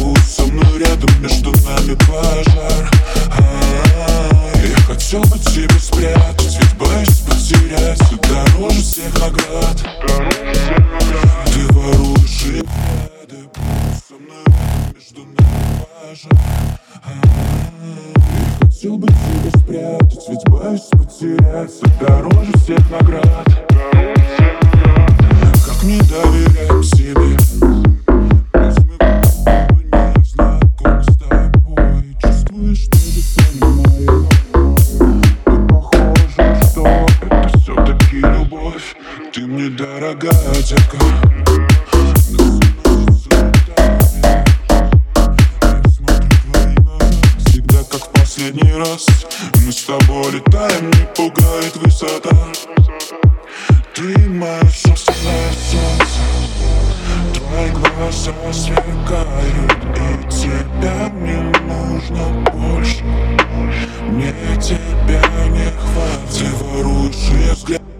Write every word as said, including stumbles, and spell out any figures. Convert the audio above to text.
Будь со мной рядом, между нами пожар. А-а-а. Я хотел бы тебя спрятать, ведь боюсь потерять. Ты дороже всех наград. Ты воруешь и ряды. Будь со мной рядом, между нами пожар. А-а-а. Я хотел бы тебя спрятать, ведь боюсь потерять. Ты дороже всех наград. Как не доверять себе. Ты мне дорогая девка, я смотрю твои глаза всегда как в последний раз. Мы с тобой летаем, не пугает высота. Ты мое собственное солнце, твои глаза сверкают, и тебя мне нужно больше. Мне тебя не хватит, ты воруешь её взгляд.